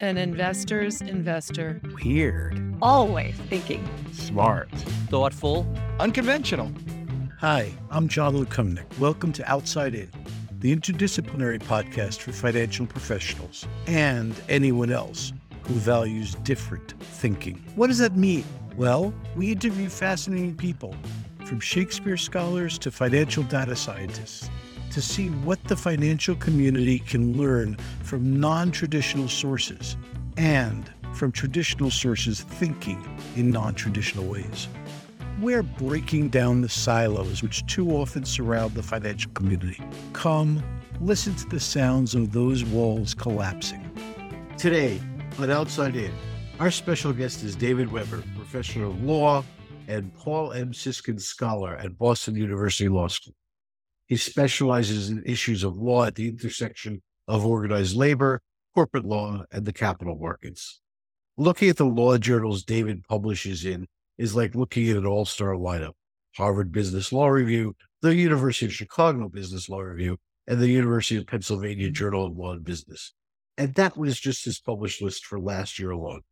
An investor's investor. Weird. Always thinking. Smart. Thoughtful. Unconventional. Hi, I'm John Lukumnik. Welcome to Outside In, the interdisciplinary podcast for financial professionals and anyone else who values different thinking. What does that mean? Well, we interview fascinating people, from Shakespeare scholars to financial data scientists, to see what the financial community can learn from non-traditional sources and from traditional sources thinking in non-traditional ways. We're breaking down the silos which too often surround the financial community. Come, listen to the sounds of those walls collapsing. Today on Outside In, our special guest is David Webber, professor of law and Paul M. Siskin scholar at Boston University Law School. He specializes in issues of law at the intersection of organized labor, corporate law, and the capital markets. Looking at the law journals David publishes in is like looking at an all-star lineup: Harvard Business Law Review, the University of Chicago Business Law Review, and the University of Pennsylvania Journal of Law and Business. And that was just his published list for last year alone.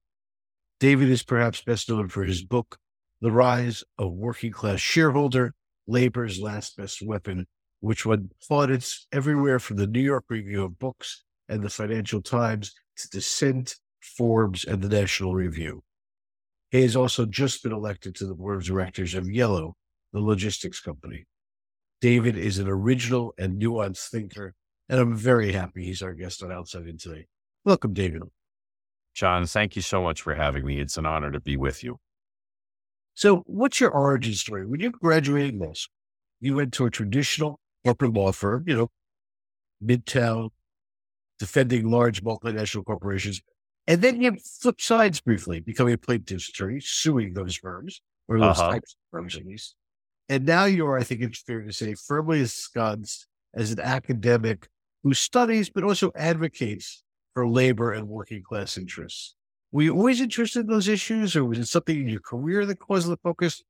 David is perhaps best known for his book, The Rise of Working-Class Shareholder: Labor's Last Best Weapon, which won plaudits everywhere from the New York Review of Books and the Financial Times to Dissent, Forbes, and the National Review. He has also just been elected to the board of directors of Yellow, the logistics company. David is an original and nuanced thinker, and I'm very happy he's our guest on Outside In today. Welcome, David. John, thank you so much for having me. It's an honor to be with you. So what's your origin story? When you graduated law school, you went to a traditional corporate law firm, midtown, defending large multinational corporations. And then you flip sides briefly, becoming a plaintiff's attorney, suing those firms, or those types of firms at least. And now you're, I think it's fair to say, firmly ensconced as an academic who studies, but also advocates for labor and working class interests. Were you always interested in those issues, or was it something in your career that caused the focus?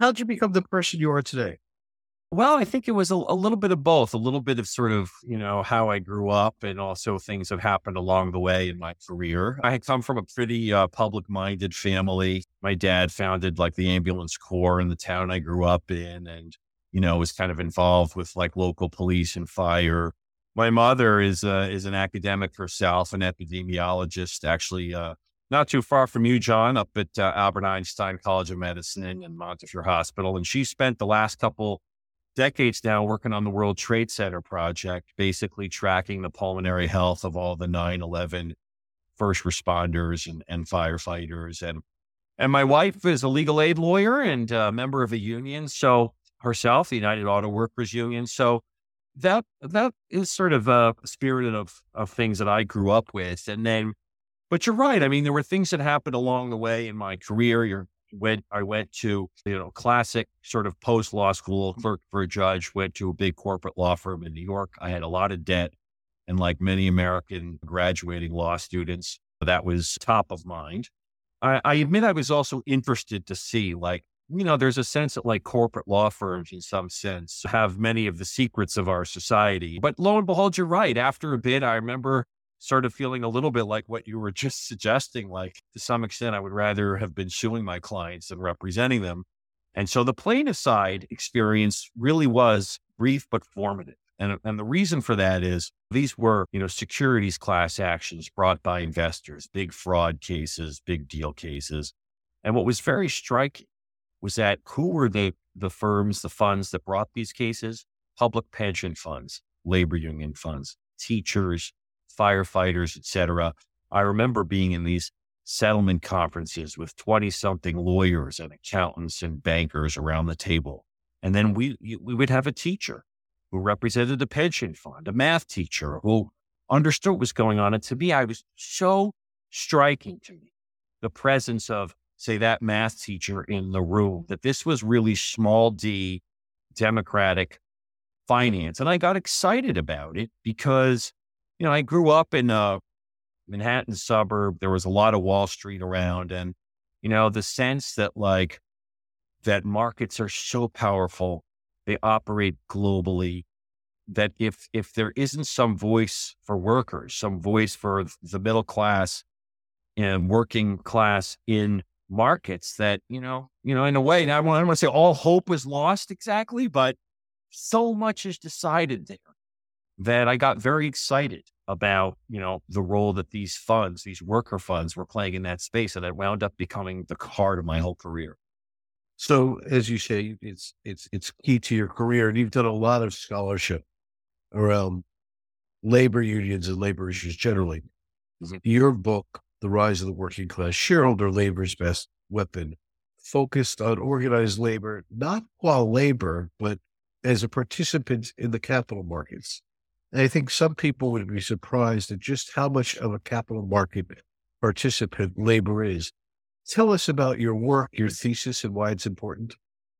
How'd you become the person you are today? Well, I think it was a little bit of both, a little bit of sort of, how I grew up, and also things have happened along the way in my career. I had come from a pretty public-minded family. My dad founded the ambulance corps in the town I grew up in, and, was kind of involved with local police and fire. My mother is an academic herself, an epidemiologist, actually, not too far from you, John, up at Albert Einstein College of Medicine and Montefiore Hospital. And she spent the last couple decades now working on the World Trade Center project, basically tracking the pulmonary health of all the 9/11 first responders and firefighters. And my wife is a legal aid lawyer and a member of a union, so herself, the United Auto Workers Union. So that is sort of a spirit of things that I grew up with. And then, but you're right. I mean, there were things that happened along the way in my career. I went to, classic sort of post-law school, clerked for a judge, went to a big corporate law firm in New York. I had a lot of debt. And like many American graduating law students, that was top of mind. I admit I was also interested to see, there's a sense that corporate law firms in some sense have many of the secrets of our society. But lo and behold, you're right. After a bit, I remember sort of feeling a little bit like what you were just suggesting, to some extent, I would rather have been suing my clients than representing them. And so the plaintiff side experience really was brief, but formative. And the reason for that is these were, securities class actions brought by investors, big fraud cases, big deal cases. And what was very striking was that who were the firms, the funds that brought these cases? Public pension funds, labor union funds, teachers, firefighters, et cetera. I remember being in these settlement conferences with 20-something lawyers and accountants and bankers around the table. And then we would have a teacher who represented the pension fund, a math teacher who understood what was going on. And to me, it was so striking to me, the presence of, say, that math teacher in the room, that this was really small d democratic finance. And I got excited about it because I grew up in a Manhattan suburb. There was a lot of Wall Street around, and, the sense that that markets are so powerful. They operate globally. that if there isn't some voice for workers, some voice for the middle class and working class in markets, that, you know, in a way, now I don't want to say all hope was lost exactly, but so much is decided there that I got very excited about, the role that these funds, these worker funds, were playing in that space. And that wound up becoming the heart of my whole career. So as you say, it's key to your career, and you've done a lot of scholarship around labor unions and labor issues generally. Mm-hmm. Your book, The Rise of the Working-Class Shareholder: Labor's Best Weapon, focused on organized labor, not while labor, but as a participant in the capital markets. And I think some people would be surprised at just how much of a capital market participant labor is. Tell us about your work, your thesis, and why it's important.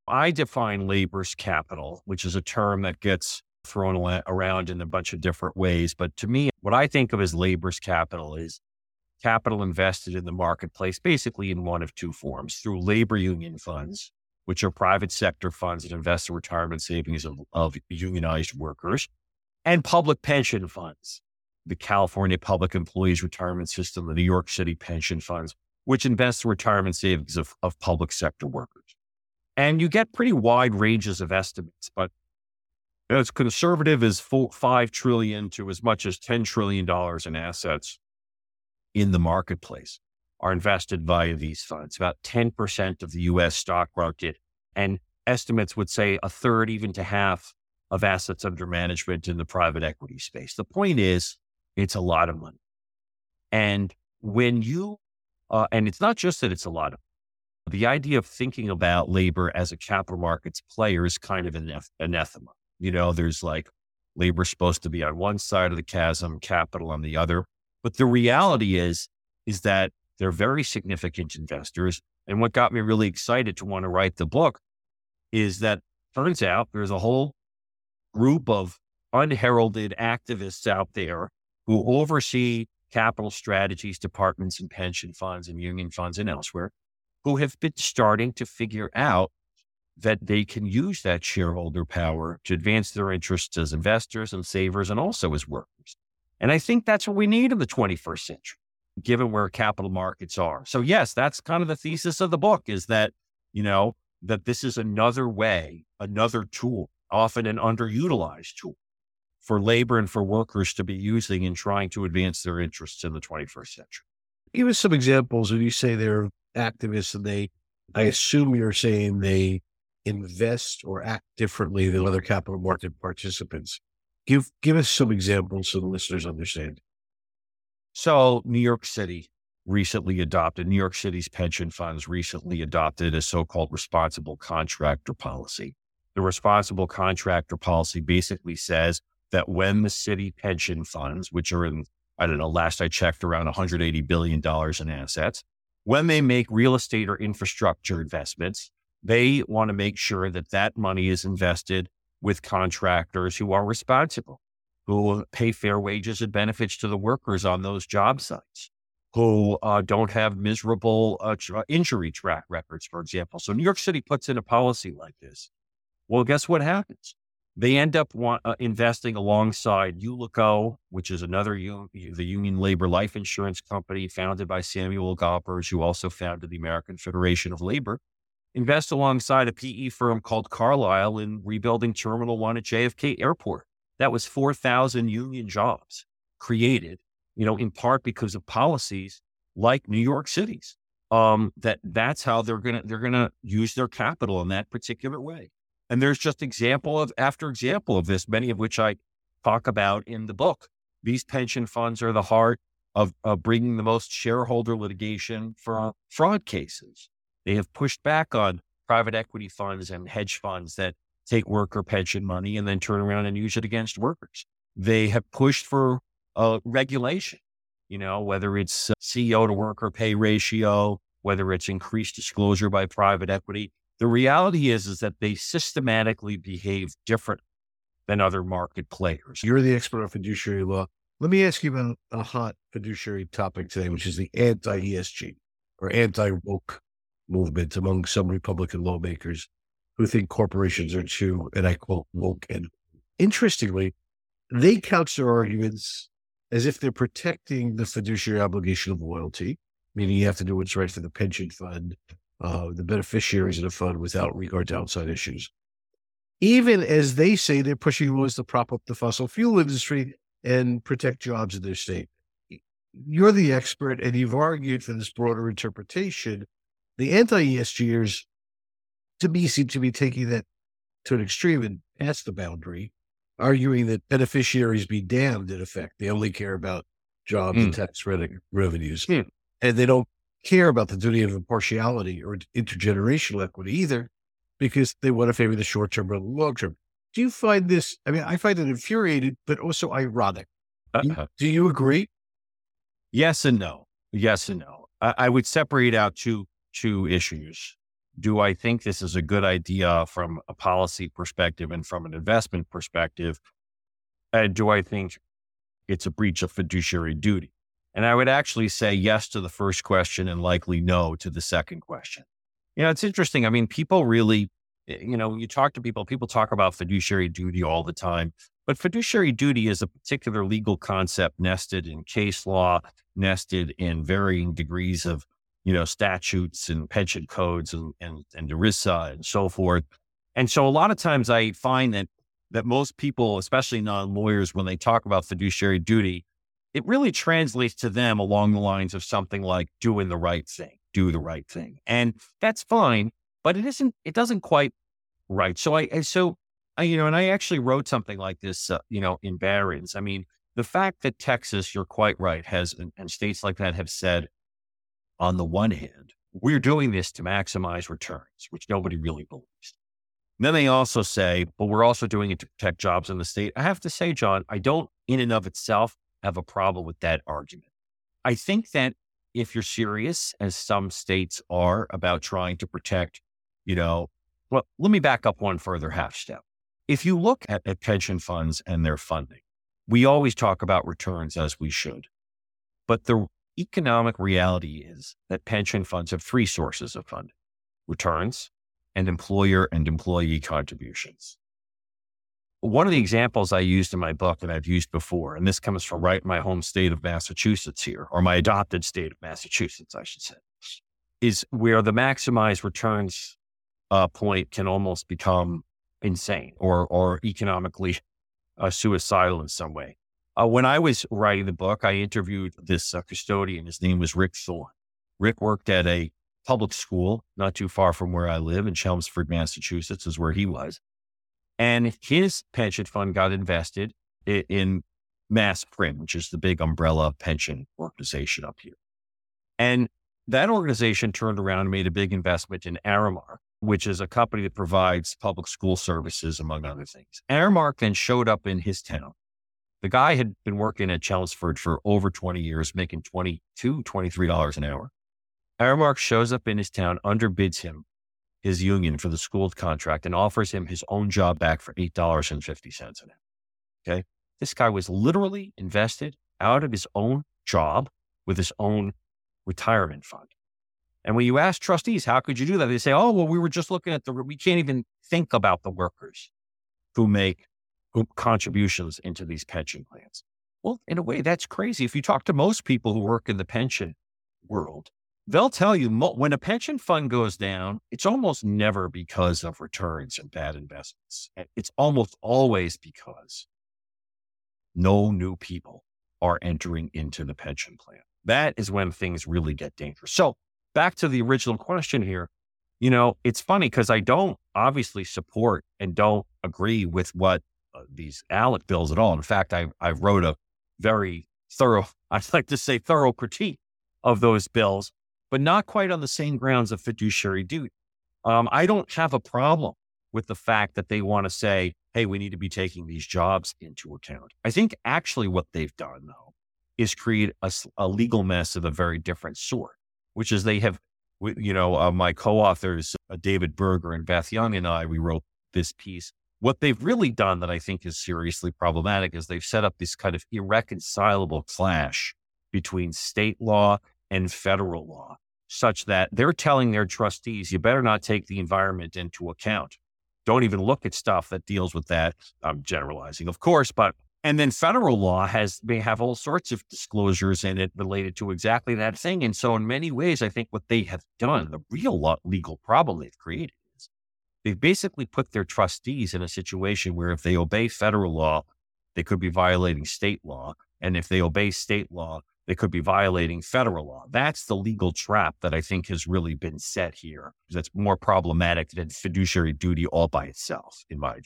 I define labor's capital, which is a term that gets thrown around in a bunch of different ways. But to me, what I think of as labor's capital is capital invested in the marketplace, basically in one of two forms: through labor union funds, which are private sector funds that invest in retirement savings of unionized workers, and public pension funds, the California Public Employees Retirement System, the New York City Pension Funds, which invests in retirement savings of public sector workers. And you get pretty wide ranges of estimates, but as conservative as $5 trillion to as much as $10 trillion in assets in the marketplace are invested via these funds, about 10% of the U.S. stock market. And estimates would say a third, even to half, of assets under management in the private equity space. The point is, it's a lot of money. And when you and it's not just that it's a lot of money. The idea of thinking about labor as a capital markets player is kind of an anathema. There's like labor supposed to be on one side of the chasm, capital on the other. But the reality is that they're very significant investors. And what got me really excited to want to write the book is that turns out there's a whole group of unheralded activists out there who oversee capital strategies departments and pension funds and union funds and elsewhere, who have been starting to figure out that they can use that shareholder power to advance their interests as investors and savers and also as workers. And I think that's what we need in the 21st century, given where capital markets are. So yes, that's kind of the thesis of the book, is that, that this is another way, another tool, often an underutilized tool, for labor and for workers to be using in trying to advance their interests in the 21st century. Give us some examples. When you say they're activists, and I assume you're saying they invest or act differently than other capital market participants. Give us some examples so the listeners understand. So New York City's pension funds recently adopted a so-called responsible contractor policy. The responsible contractor policy basically says that when the city pension funds, which are in, last I checked, around $180 billion in assets, when they make real estate or infrastructure investments, they want to make sure that that money is invested with contractors who are responsible, who pay fair wages and benefits to the workers on those job sites, who don't have miserable injury track records, for example. So New York City puts in a policy like this. Well, guess what happens? They end up investing alongside Ullico, which is another the union labor life insurance company founded by Samuel Gompers, who also founded the American Federation of Labor, invest alongside a PE firm called Carlyle in rebuilding Terminal 1 at JFK Airport. That was 4,000 union jobs created, in part because of policies like New York City's. That's how they're gonna use their capital in that particular way. And there's just example of this, many of which I talk about in the book. These pension funds are the heart of bringing the most shareholder litigation for fraud cases. They have pushed back on private equity funds and hedge funds that take worker pension money and then turn around and use it against workers. They have pushed for regulation, whether it's CEO to worker pay ratio, whether it's increased disclosure by private equity. The reality is that they systematically behave differently than other market players. You're the expert on fiduciary law. Let me ask you about a hot fiduciary topic today, which is the anti-ESG or anti-woke movement among some Republican lawmakers who think corporations are too, and I quote, woke. And interestingly, They couch their arguments as if they're protecting the fiduciary obligation of loyalty, meaning you have to do what's right for the pension fund, the beneficiaries of the fund without regard to outside issues. Even as they say they're pushing laws to prop up the fossil fuel industry and protect jobs in their state. You're the expert, and you've argued for this broader interpretation. The anti-ESGers, to me, seem to be taking that to an extreme and past the boundary, arguing that beneficiaries be damned, in effect. They only care about jobs and tax revenues. And they don't care about the duty of impartiality or intergenerational equity either, because they want to favor the short-term or the long-term. Do you find this, I mean, I find it infuriated, but also ironic. Do you agree? Yes and no. Yes and no. I would separate out two issues. Do I think this is a good idea from a policy perspective and from an investment perspective? And do I think it's a breach of fiduciary duty? And I would actually say yes to the first question and likely no to the second question. You know, it's interesting. I mean, people really, you know, you talk to people, people talk about fiduciary duty all the time, but fiduciary duty is a particular legal concept nested in case law, nested in varying degrees of, you know, statutes and pension codes and ERISA and so forth. And so a lot of times I find that most people, especially non-lawyers, when they talk about fiduciary duty, it really translates to them along the lines of something like doing the right thing, do the right thing. And that's fine, but it doesn't quite right. So I, you know, and I actually wrote something like this, you know, in Barron's. I mean, the fact that Texas, you're quite right, has, and states like that have said, on the one hand, we're doing this to maximize returns, which nobody really believes. And then they also say, but we're also doing it to protect jobs in the state. I have to say, John, I don't in and of itself have a problem with that argument. I think that if you're serious, as some states are, about trying to protect, you know, well, let me back up one further half step. If you look at pension funds and their funding, we always talk about returns, as we should, but the economic reality is that pension funds have three sources of funding: returns and employer and employee contributions. One of the examples I used in my book, and I've used before, and this comes from right in my home state of Massachusetts here, or my adopted state of Massachusetts, I should say, is where the maximized returns point can almost become insane or economically suicidal in some way. When I was writing the book, I interviewed this custodian. His name was Rick Thorne. Rick worked at a public school not too far from where I live in Chelmsford, Massachusetts, is where he was. And his pension fund got invested in Mass Prim, which is the big umbrella pension organization up here. And that organization turned around and made a big investment in Aramark, which is a company that provides public school services, among other things. Aramark then showed up in his town. The guy had been working at Chelmsford for over 20 years, making $22, $23 an hour. Aramark shows up in his town, underbids him, his union, for the school contract, and offers him his own job back for $8.50 an hour. Okay. This guy was literally invested out of his own job with his own retirement fund. And when you ask trustees, how could you do that? They say, oh, well, we were just looking at we can't even think about the workers who make contributions into these pension plans. Well, in a way, that's crazy. If you talk to most people who work in the pension world, they'll tell you when a pension fund goes down, it's almost never because of returns and bad investments. It's almost always because no new people are entering into the pension plan. That is when things really get dangerous. So back to the original question here, you know, it's funny because I don't obviously support and don't agree with what these ALEC bills at all. In fact, I wrote a very thorough, I'd like to say thorough critique of those bills, but not quite on the same grounds of fiduciary duty. I don't have a problem with the fact that they want to say, hey, we need to be taking these jobs into account. I think actually what they've done, though, is create a legal mess of a very different sort, which is they have, you know, my co-authors, David Berger and Beth Young and I, we wrote this piece. What they've really done that I think is seriously problematic is they've set up this kind of irreconcilable clash between state law and federal law, such that they're telling their trustees, you better not take the environment into account. Don't even look at stuff that deals with that. I'm generalizing, of course, but And then federal law may have all sorts of disclosures in it related to exactly that thing. And so in many ways, I think what they have done, the real legal problem they've created, is they've basically put their trustees in a situation where if they obey federal law, they could be violating state law. And if they obey state law, they could be violating federal law. That's the legal trap that I think has really been set here. That's more problematic than fiduciary duty all by itself, in my view.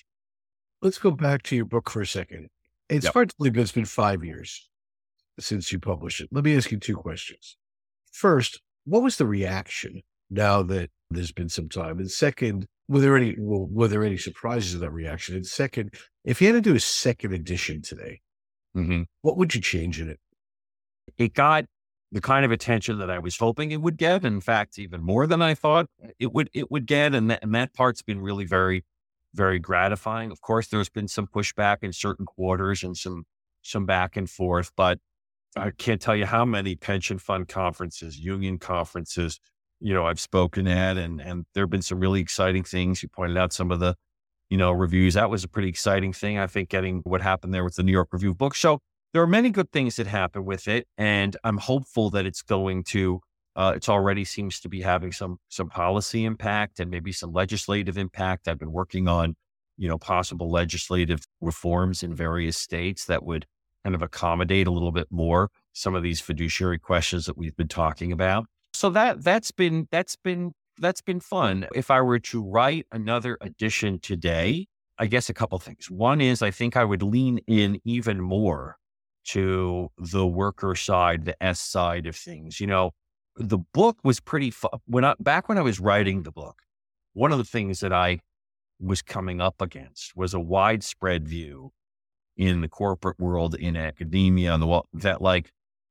Let's go back to your book for a second. It's hard to believe it's been 5 years since you published it. Let me ask you two questions. First, what was the reaction now that there's been some time? And second, were there any surprises in that reaction? And second, if you had to do a second edition today, what would you change in it? It got the kind of attention that I was hoping it would get. In fact, even more than I thought it would get. And that part's been really very, very gratifying. Of course, there's been some pushback in certain quarters and some back and forth, but I can't tell you how many pension fund conferences, union conferences, I've spoken at, and there've been some really exciting things. You pointed out some of the, reviews. That was a pretty exciting thing. I think getting what happened there with the New York Review of Books. So there are many good things that happen with it, and I'm hopeful that it's going to, it's already seems to be having some policy impact and maybe some legislative impact. I've been working on, possible legislative reforms in various states that would kind of accommodate a little bit more some of these fiduciary questions that we've been talking about. So that's been fun. If I were to write another edition today, I guess a couple things. One is I think I would lean in even more to the worker side, the S side of things. The book was pretty fun. Back when I was writing the book, one of the things that I was coming up against was a widespread view in the corporate world, in academia, on the wall, that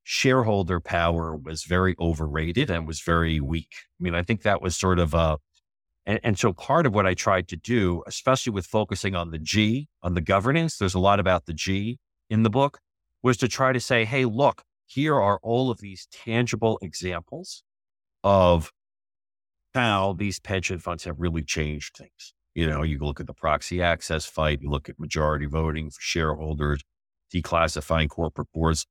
shareholder power was very overrated and was very weak. I think that was sort of and so part of what I tried to do, especially with focusing on the G, on the governance, there's a lot about the G in the book, was to try to say, hey, look, here are all of these tangible examples of how these pension funds have really changed things. You look at the proxy access fight, you look at majority voting for shareholders, declassifying corporate boards.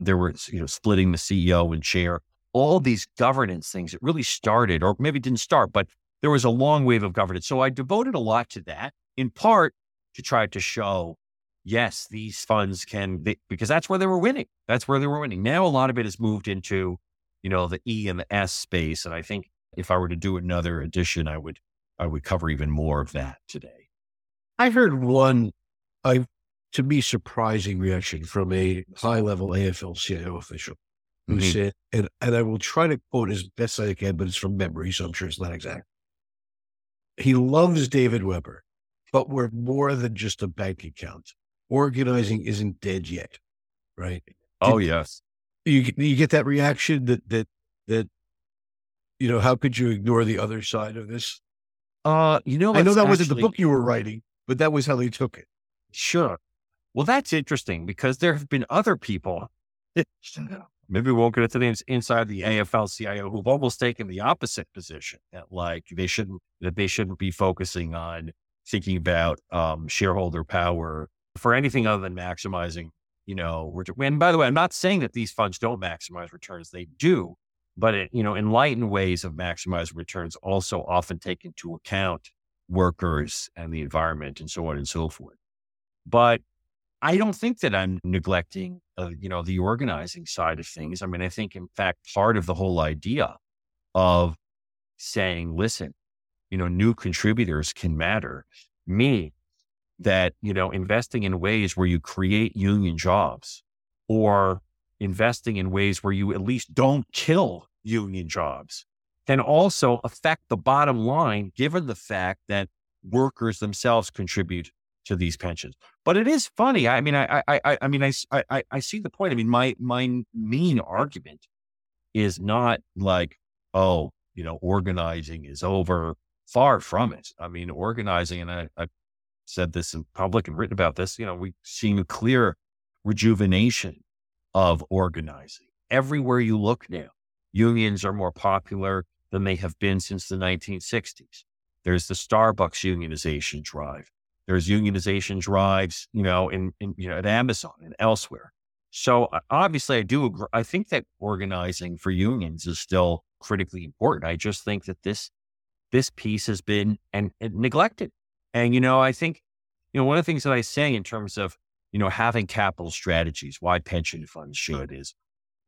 There were, splitting the CEO and chair, all these governance things. It really started, or maybe didn't start, but there was a long wave of governance. So I devoted a lot to that, in part to try to show, yes, these funds because that's where they were winning. That's where they were winning. Now, a lot of it has moved into, the E and the S space. And I think if I were to do another edition, I would cover even more of that today. I heard to me, surprising reaction from a high-level AFL-CIO official who said, and I will try to quote as best I can, but it's from memory, so I'm sure it's not exact. He loves David Webber, but we're more than just a bank account. Organizing isn't dead yet, right? Oh, yes. You get that reaction that how could you ignore the other side of this? I know that wasn't the book you were writing, but that was how they took it. Sure. Well, that's interesting because there have been other people, maybe we won't get into names, inside the AFL-CIO who've almost taken the opposite position that they shouldn't be focusing on thinking about shareholder power for anything other than maximizing, return. And by the way, I'm not saying that these funds don't maximize returns. They do, but enlightened ways of maximizing returns also often take into account workers and the environment and so on and so forth. But I don't think that I'm neglecting, the organizing side of things. I think, in fact, part of the whole idea of saying, listen, new contributors can matter. Me, that, investing in ways where you create union jobs or investing in ways where you at least don't kill union jobs can also affect the bottom line, given the fact that workers themselves contribute to these pensions. But it is funny. I see the point. My mean argument is not organizing is over. Far from it. Organizing, and I said this in public and written about this, we've seen a clear rejuvenation of organizing. Everywhere you look now, unions are more popular than they have been since the 1960s. There's the Starbucks unionization drive. There's unionization drives, at Amazon and elsewhere. So obviously, I think that organizing for unions is still critically important. I just think that this piece has been and neglected. And I think one of the things that I say in terms of having capital strategies, why pension funds should is,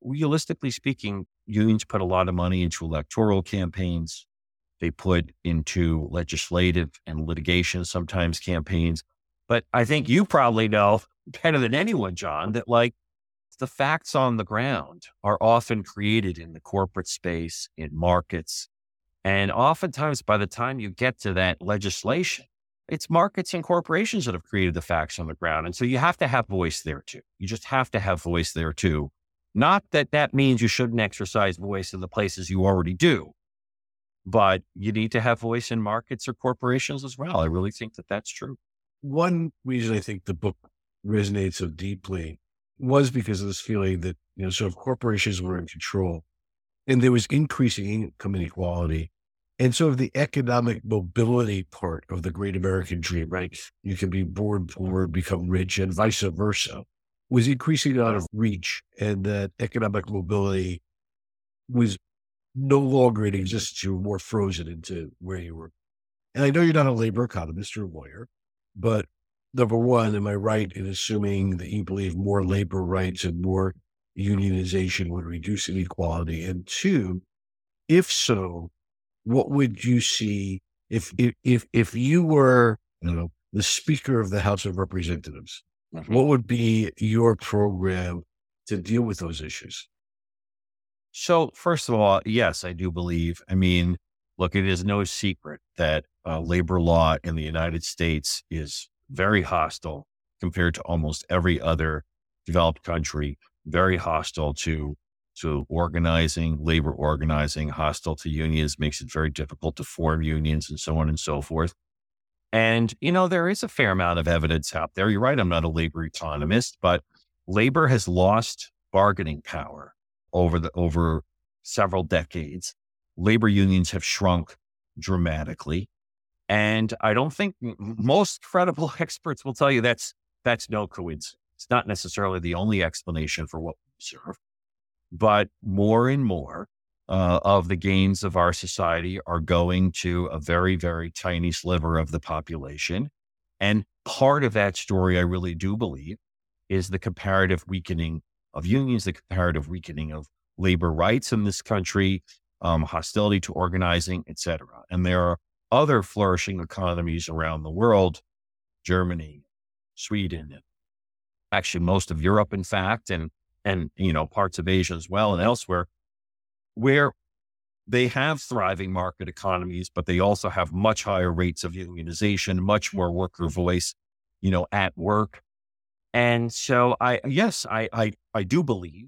realistically speaking, unions put a lot of money into electoral campaigns. They put into legislative and litigation, sometimes campaigns. But I think you probably know better than anyone, John, that the facts on the ground are often created in the corporate space, in markets. And oftentimes by the time you get to that legislation, it's markets and corporations that have created the facts on the ground. And so you have to have voice there too. You just have to have voice there too. Not that means you shouldn't exercise voice in the places you already do, but you need to have voice in markets or corporations as well. I really think that that's true. One reason I think the book resonates so deeply was because of this feeling that, sort of corporations were in control and there was increasing income inequality and sort of the economic mobility part of the great American dream, right? You can be born poor, become rich, and vice versa, was increasingly out of reach, and that economic mobility was no longer in existence. You were more frozen into where you were. And I know you're not a labor economist or a lawyer, but number one, am I right in assuming that you believe more labor rights and more unionization would reduce inequality? And two, if so, what would you see if you were, the Speaker of the House of Representatives? Mm-hmm. What would be your program to deal with those issues? So first of all, yes, I do believe. It is no secret that labor law in the United States is very hostile compared to almost every other developed country, very hostile to organizing, labor organizing, hostile to unions, makes it very difficult to form unions and so on and so forth. And, there is a fair amount of evidence out there. You're right, I'm not a labor economist, but labor has lost bargaining power over several decades. Labor unions have shrunk dramatically. And I don't think most credible experts will tell you that's no coincidence. It's not necessarily the only explanation for what we observe, but more and more of the gains of our society are going to a very, very tiny sliver of the population. And part of that story, I really do believe, is the comparative weakening of unions, the comparative weakening of labor rights in this country, hostility to organizing, et cetera. And there are other flourishing economies around the world, Germany, Sweden, actually most of Europe, in fact, and parts of Asia as well and elsewhere, where they have thriving market economies, but they also have much higher rates of unionization, much more worker voice, at work. And so I do believe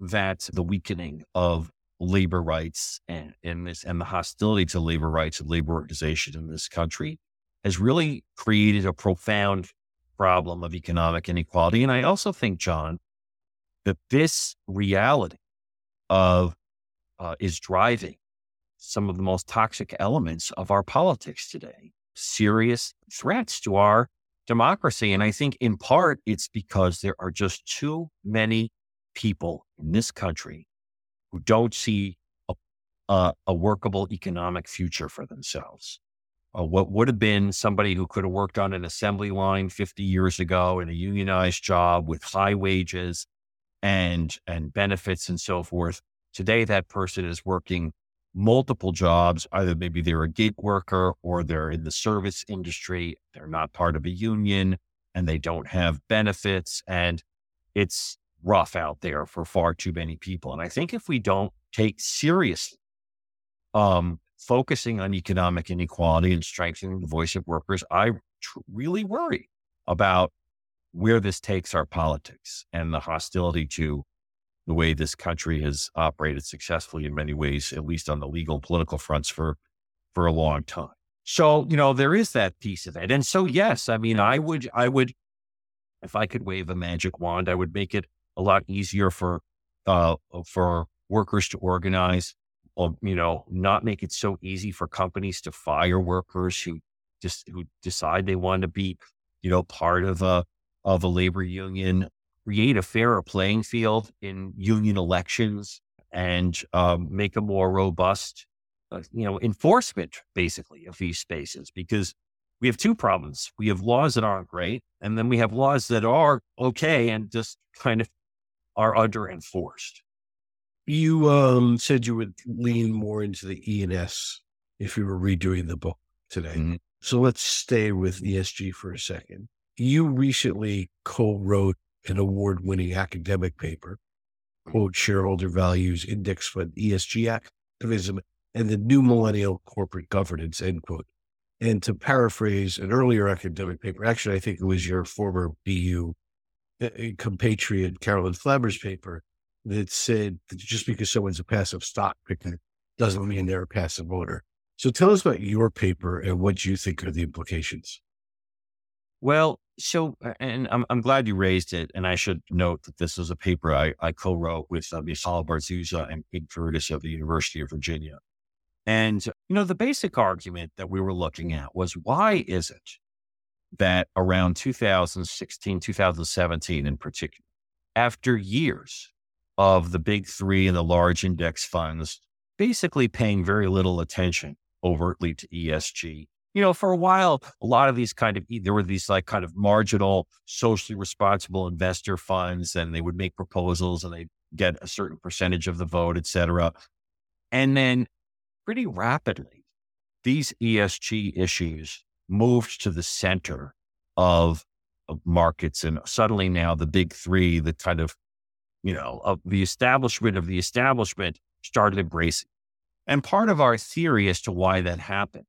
that the weakening of labor rights and the hostility to labor rights and labor organization in this country has really created a profound problem of economic inequality. And I also think, John, that this reality is driving some of the most toxic elements of our politics today, serious threats to our democracy. And I think in part, it's because there are just too many people in this country who don't see a workable economic future for themselves. What would have been somebody who could have worked on an assembly line 50 years ago in a unionized job with high wages and benefits and so forth. Today, that person is working multiple jobs. Either maybe they're a gig worker or they're in the service industry. They're not part of a union and they don't have benefits. And it's rough out there for far too many people. And I think if we don't take seriously focusing on economic inequality and strengthening the voice of workers, I really worry about where this takes our politics and the hostility to the way this country has operated successfully in many ways, at least on the legal and political fronts for a long time. So, there is that piece of that. And so, yes, I would, if I could wave a magic wand, I would make it a lot easier for workers to organize, not make it so easy for companies to fire workers who who decide they want to be, part of a labor union, create a fairer playing field in union elections, and make a more robust, enforcement basically of these spaces. Because we have two problems: we have laws that aren't great, and then we have laws that are okay and just kind of are under enforced. You said you would lean more into the E&S if you were redoing the book today. Mm-hmm. So let's stay with ESG for a second. You recently co-wrote an award-winning academic paper, quote, Shareholder Values Index Fund, ESG Activism, and the New Millennial Corporate Governance, end quote. And to paraphrase an earlier academic paper, actually, I think it was your former BU compatriot, Carolyn Flammer's paper, that said that just because someone's a passive stock picker doesn't mean they're a passive voter. So tell us about your paper and what you think are the implications. Well, I'm glad you raised it. And I should note that this is a paper I co-wrote with Michal Barzuza and Pete Fergus of the University of Virginia. And, the basic argument that we were looking at was, why is it that around 2016, 2017 in particular, after years of the big three and the large index funds basically paying very little attention overtly to ESG. For a while, a lot of these there were these marginal, socially responsible investor funds, and they would make proposals and they'd get a certain percentage of the vote, et cetera. And then pretty rapidly, these ESG issues moved to the center of markets. And suddenly now the big three, the establishment started embracing. And part of our theory as to why that happened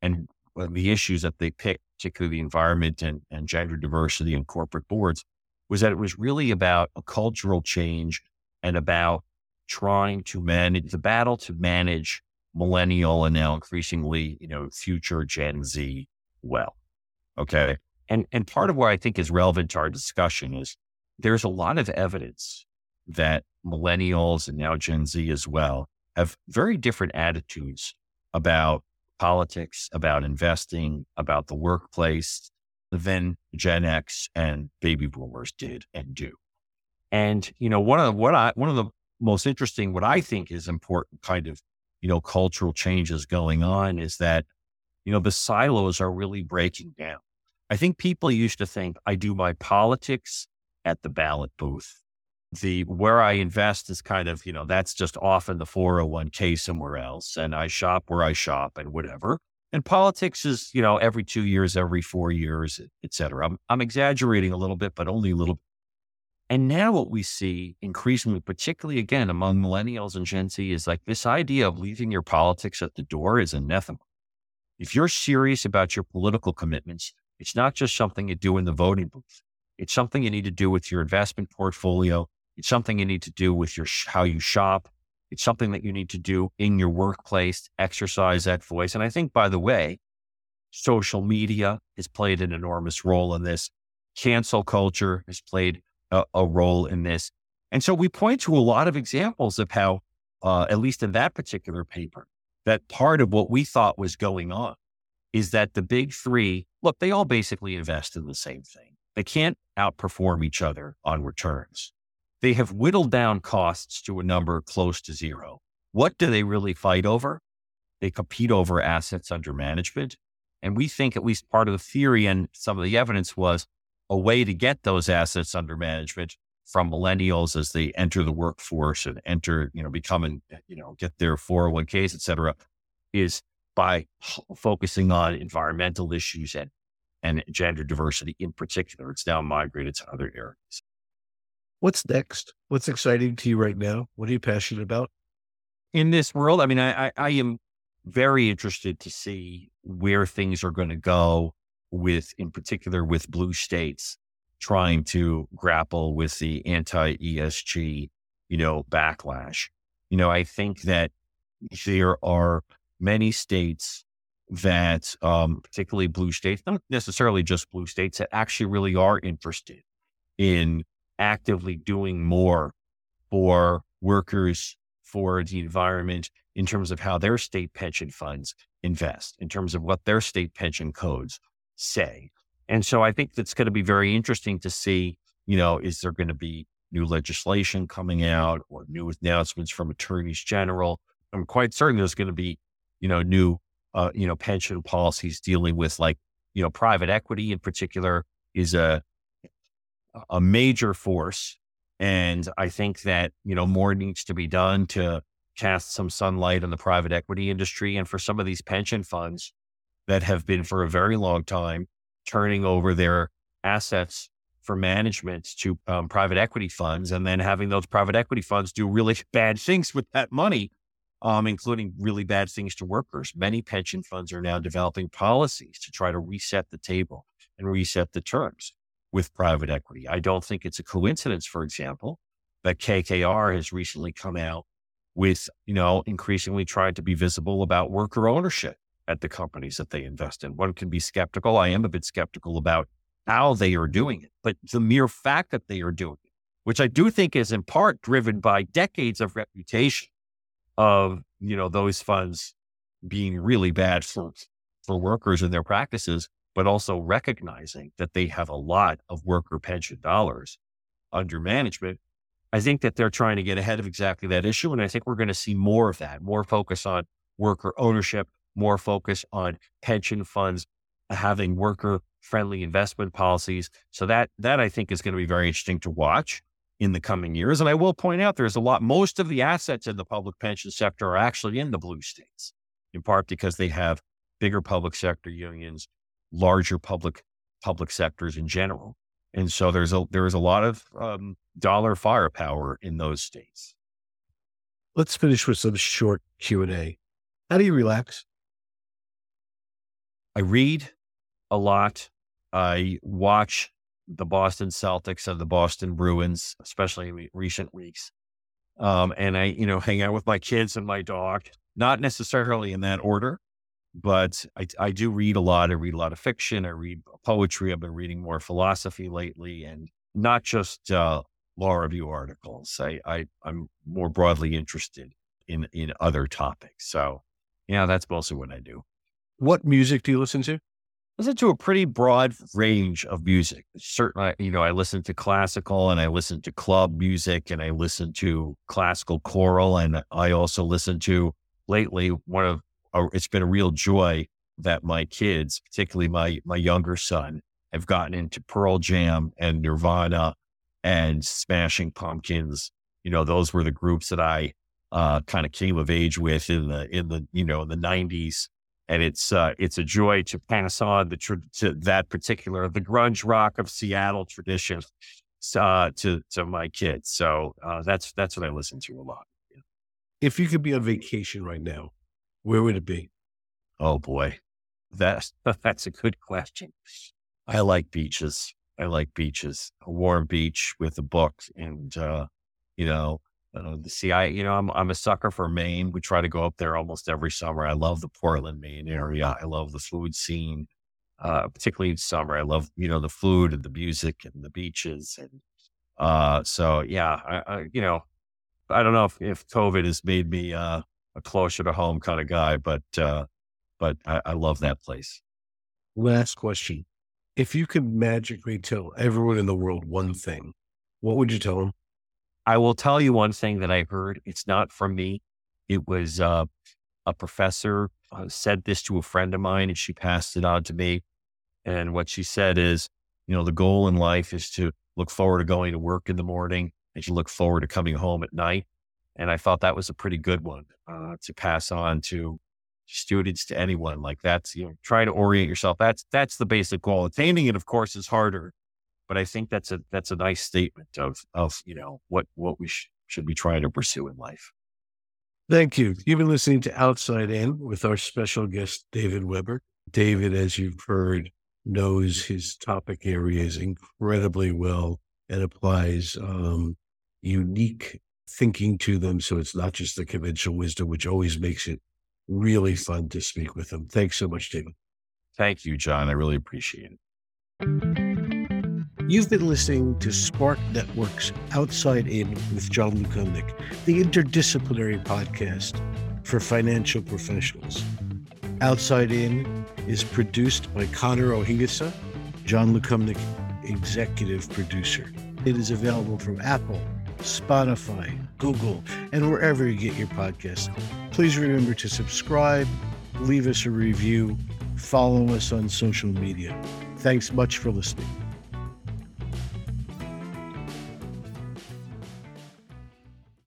and the issues that they picked, particularly the environment and gender diversity and corporate boards, was that it was really about a cultural change and about trying to manage the battle to manage millennial and now increasingly, future Gen Z well. Okay. And part of what I think is relevant to our discussion is there's a lot of evidence that millennials and now Gen Z as well have very different attitudes about politics, about investing, about the workplace than Gen X and baby boomers did and do. And, what I think is important cultural changes going on is that, the silos are really breaking down. I think people used to think, I do my politics at the ballot booth. Where I invest is that's just off in the 401k somewhere else. And I shop where I shop and whatever. And politics is, every 2 years, every 4 years, et cetera. I'm exaggerating a little bit, but only a little bit. And now what we see increasingly, particularly again, among millennials and Gen Z is this idea of leaving your politics at the door is anathema. If you're serious about your political commitments, it's not just something you do in the voting booth. It's something you need to do with your investment portfolio. It's something you need to do with how you shop. It's something that you need to do in your workplace, exercise that voice. And I think, by the way, social media has played an enormous role in this. Cancel culture has played a role in this. And so we point to a lot of examples of how, at least in that particular paper, that part of what we thought was going on is that the big three, look, they all basically invest in the same thing. They can't outperform each other on returns. They have whittled down costs to a number close to zero. What do they really fight over? They compete over assets under management. And we think at least part of the theory and some of the evidence was a way to get those assets under management from millennials as they enter the workforce and get their 401ks, et cetera, is by focusing on environmental issues and gender diversity in particular. It's now migrated to other areas. What's next? What's exciting to you right now? What are you passionate about? In this world, I am very interested to see where things are going to go in particular with blue states trying to grapple with the anti-ESG, backlash. I think that there are many states that, particularly blue states, not necessarily just blue states, that actually really are interested in actively doing more for workers, for the environment in terms of how their state pension funds invest, in terms of what their state pension codes say. And so I think it's going to be very interesting to see, you know, is there going to be new legislation coming out or new announcements from attorneys general? I'm quite certain there's going to be, you know, new, pension policies dealing with, like, you know, private equity in particular is a major force. And I think that, you know, more needs to be done to cast some sunlight on the private equity industry. And for some of these pension funds that have been for a very long time turning over their assets for management to private equity funds, and then having those private equity funds do really bad things with that money, including really bad things to workers. Many pension funds are now developing policies to try to reset the table and reset the terms with private equity. I don't think it's a coincidence, for example, that KKR has recently come out with, you know, increasingly trying to be visible about worker ownership at the companies that they invest in. One can be skeptical. I am a bit skeptical about how they are doing it, but the mere fact that they are doing it, which I do think is in part driven by decades of reputation of, you know, those funds being really bad for workers and their practices, but also recognizing that they have a lot of worker pension dollars under management. I think that they're trying to get ahead of exactly that issue. And I think we're going to see more of that, more focus on worker ownership, more focus on pension funds having worker-friendly investment policies. So that I think is going to be very interesting to watch in the coming years. And I will point out there's a lot, most of the assets in the public pension sector are actually in the blue states, in part because they have bigger public sector unions, larger public sectors in general. And so there is a lot of dollar firepower in those states. Let's finish with some short Q&A. How do you relax? I read a lot. I watch the Boston Celtics and the Boston Bruins, especially in recent weeks. And I, you know, hang out with my kids and my dog, not necessarily in that order, but I do read a lot. I read a lot of fiction. I read poetry. I've been reading more philosophy lately, and not just law review articles. I'm more broadly interested in other topics. So, yeah, that's mostly what I do. What music do you listen to? I listen to a pretty broad range of music. Certainly, you know, I listen to classical, and I listen to club music, and I listen to classical choral. And I also listen to, lately, it's been a real joy that my kids, particularly my younger son, have gotten into Pearl Jam and Nirvana and Smashing Pumpkins. You know, those were the groups that I kind of came of age with in the you know, the 90s. And it's a joy to pass on the grunge rock of Seattle tradition to my kids. So that's what I listen to a lot. Yeah. If you could be on vacation right now, where would it be? Oh boy, that's a good question. I like beaches. A warm beach with a book, and the sea. I'm a sucker for Maine. We try to go up there almost every summer. I love the Portland, Maine area. I love the food scene, particularly in summer. I love, you know, the food and the music and the beaches. And so, yeah, I don't know if COVID has made me a closer to home kind of guy, but I love that place. Last question. If you could magically tell everyone in the world one thing, what would you tell them? I will tell you one thing that I heard. It's not from me. It was a professor said this to a friend of mine, and she passed it on to me. And what she said is, you know, the goal in life is to look forward to going to work in the morning and you look forward to coming home at night. And I thought that was a pretty good one to pass on to students, to anyone. Like, that's, you know, try to orient yourself. That's the basic goal. Attaining it, of course, is harder. But I think that's a nice statement of you know, what we should be trying to pursue in life. Thank you. You've been listening to Outside In with our special guest, David Webber. David, as you've heard, knows his topic areas incredibly well and applies unique thinking to them. So it's not just the conventional wisdom, which always makes it really fun to speak with him. Thanks so much, David. Thank you, John. I really appreciate it. You've been listening to Spark Network's Outside In with John Lukumnik, the interdisciplinary podcast for financial professionals. Outside In is produced by Connor Ohigasa, John Lukumnik, executive producer. It is available from Apple, Spotify, Google, and wherever you get your podcasts. Please remember to subscribe, leave us a review, follow us on social media. Thanks much for listening.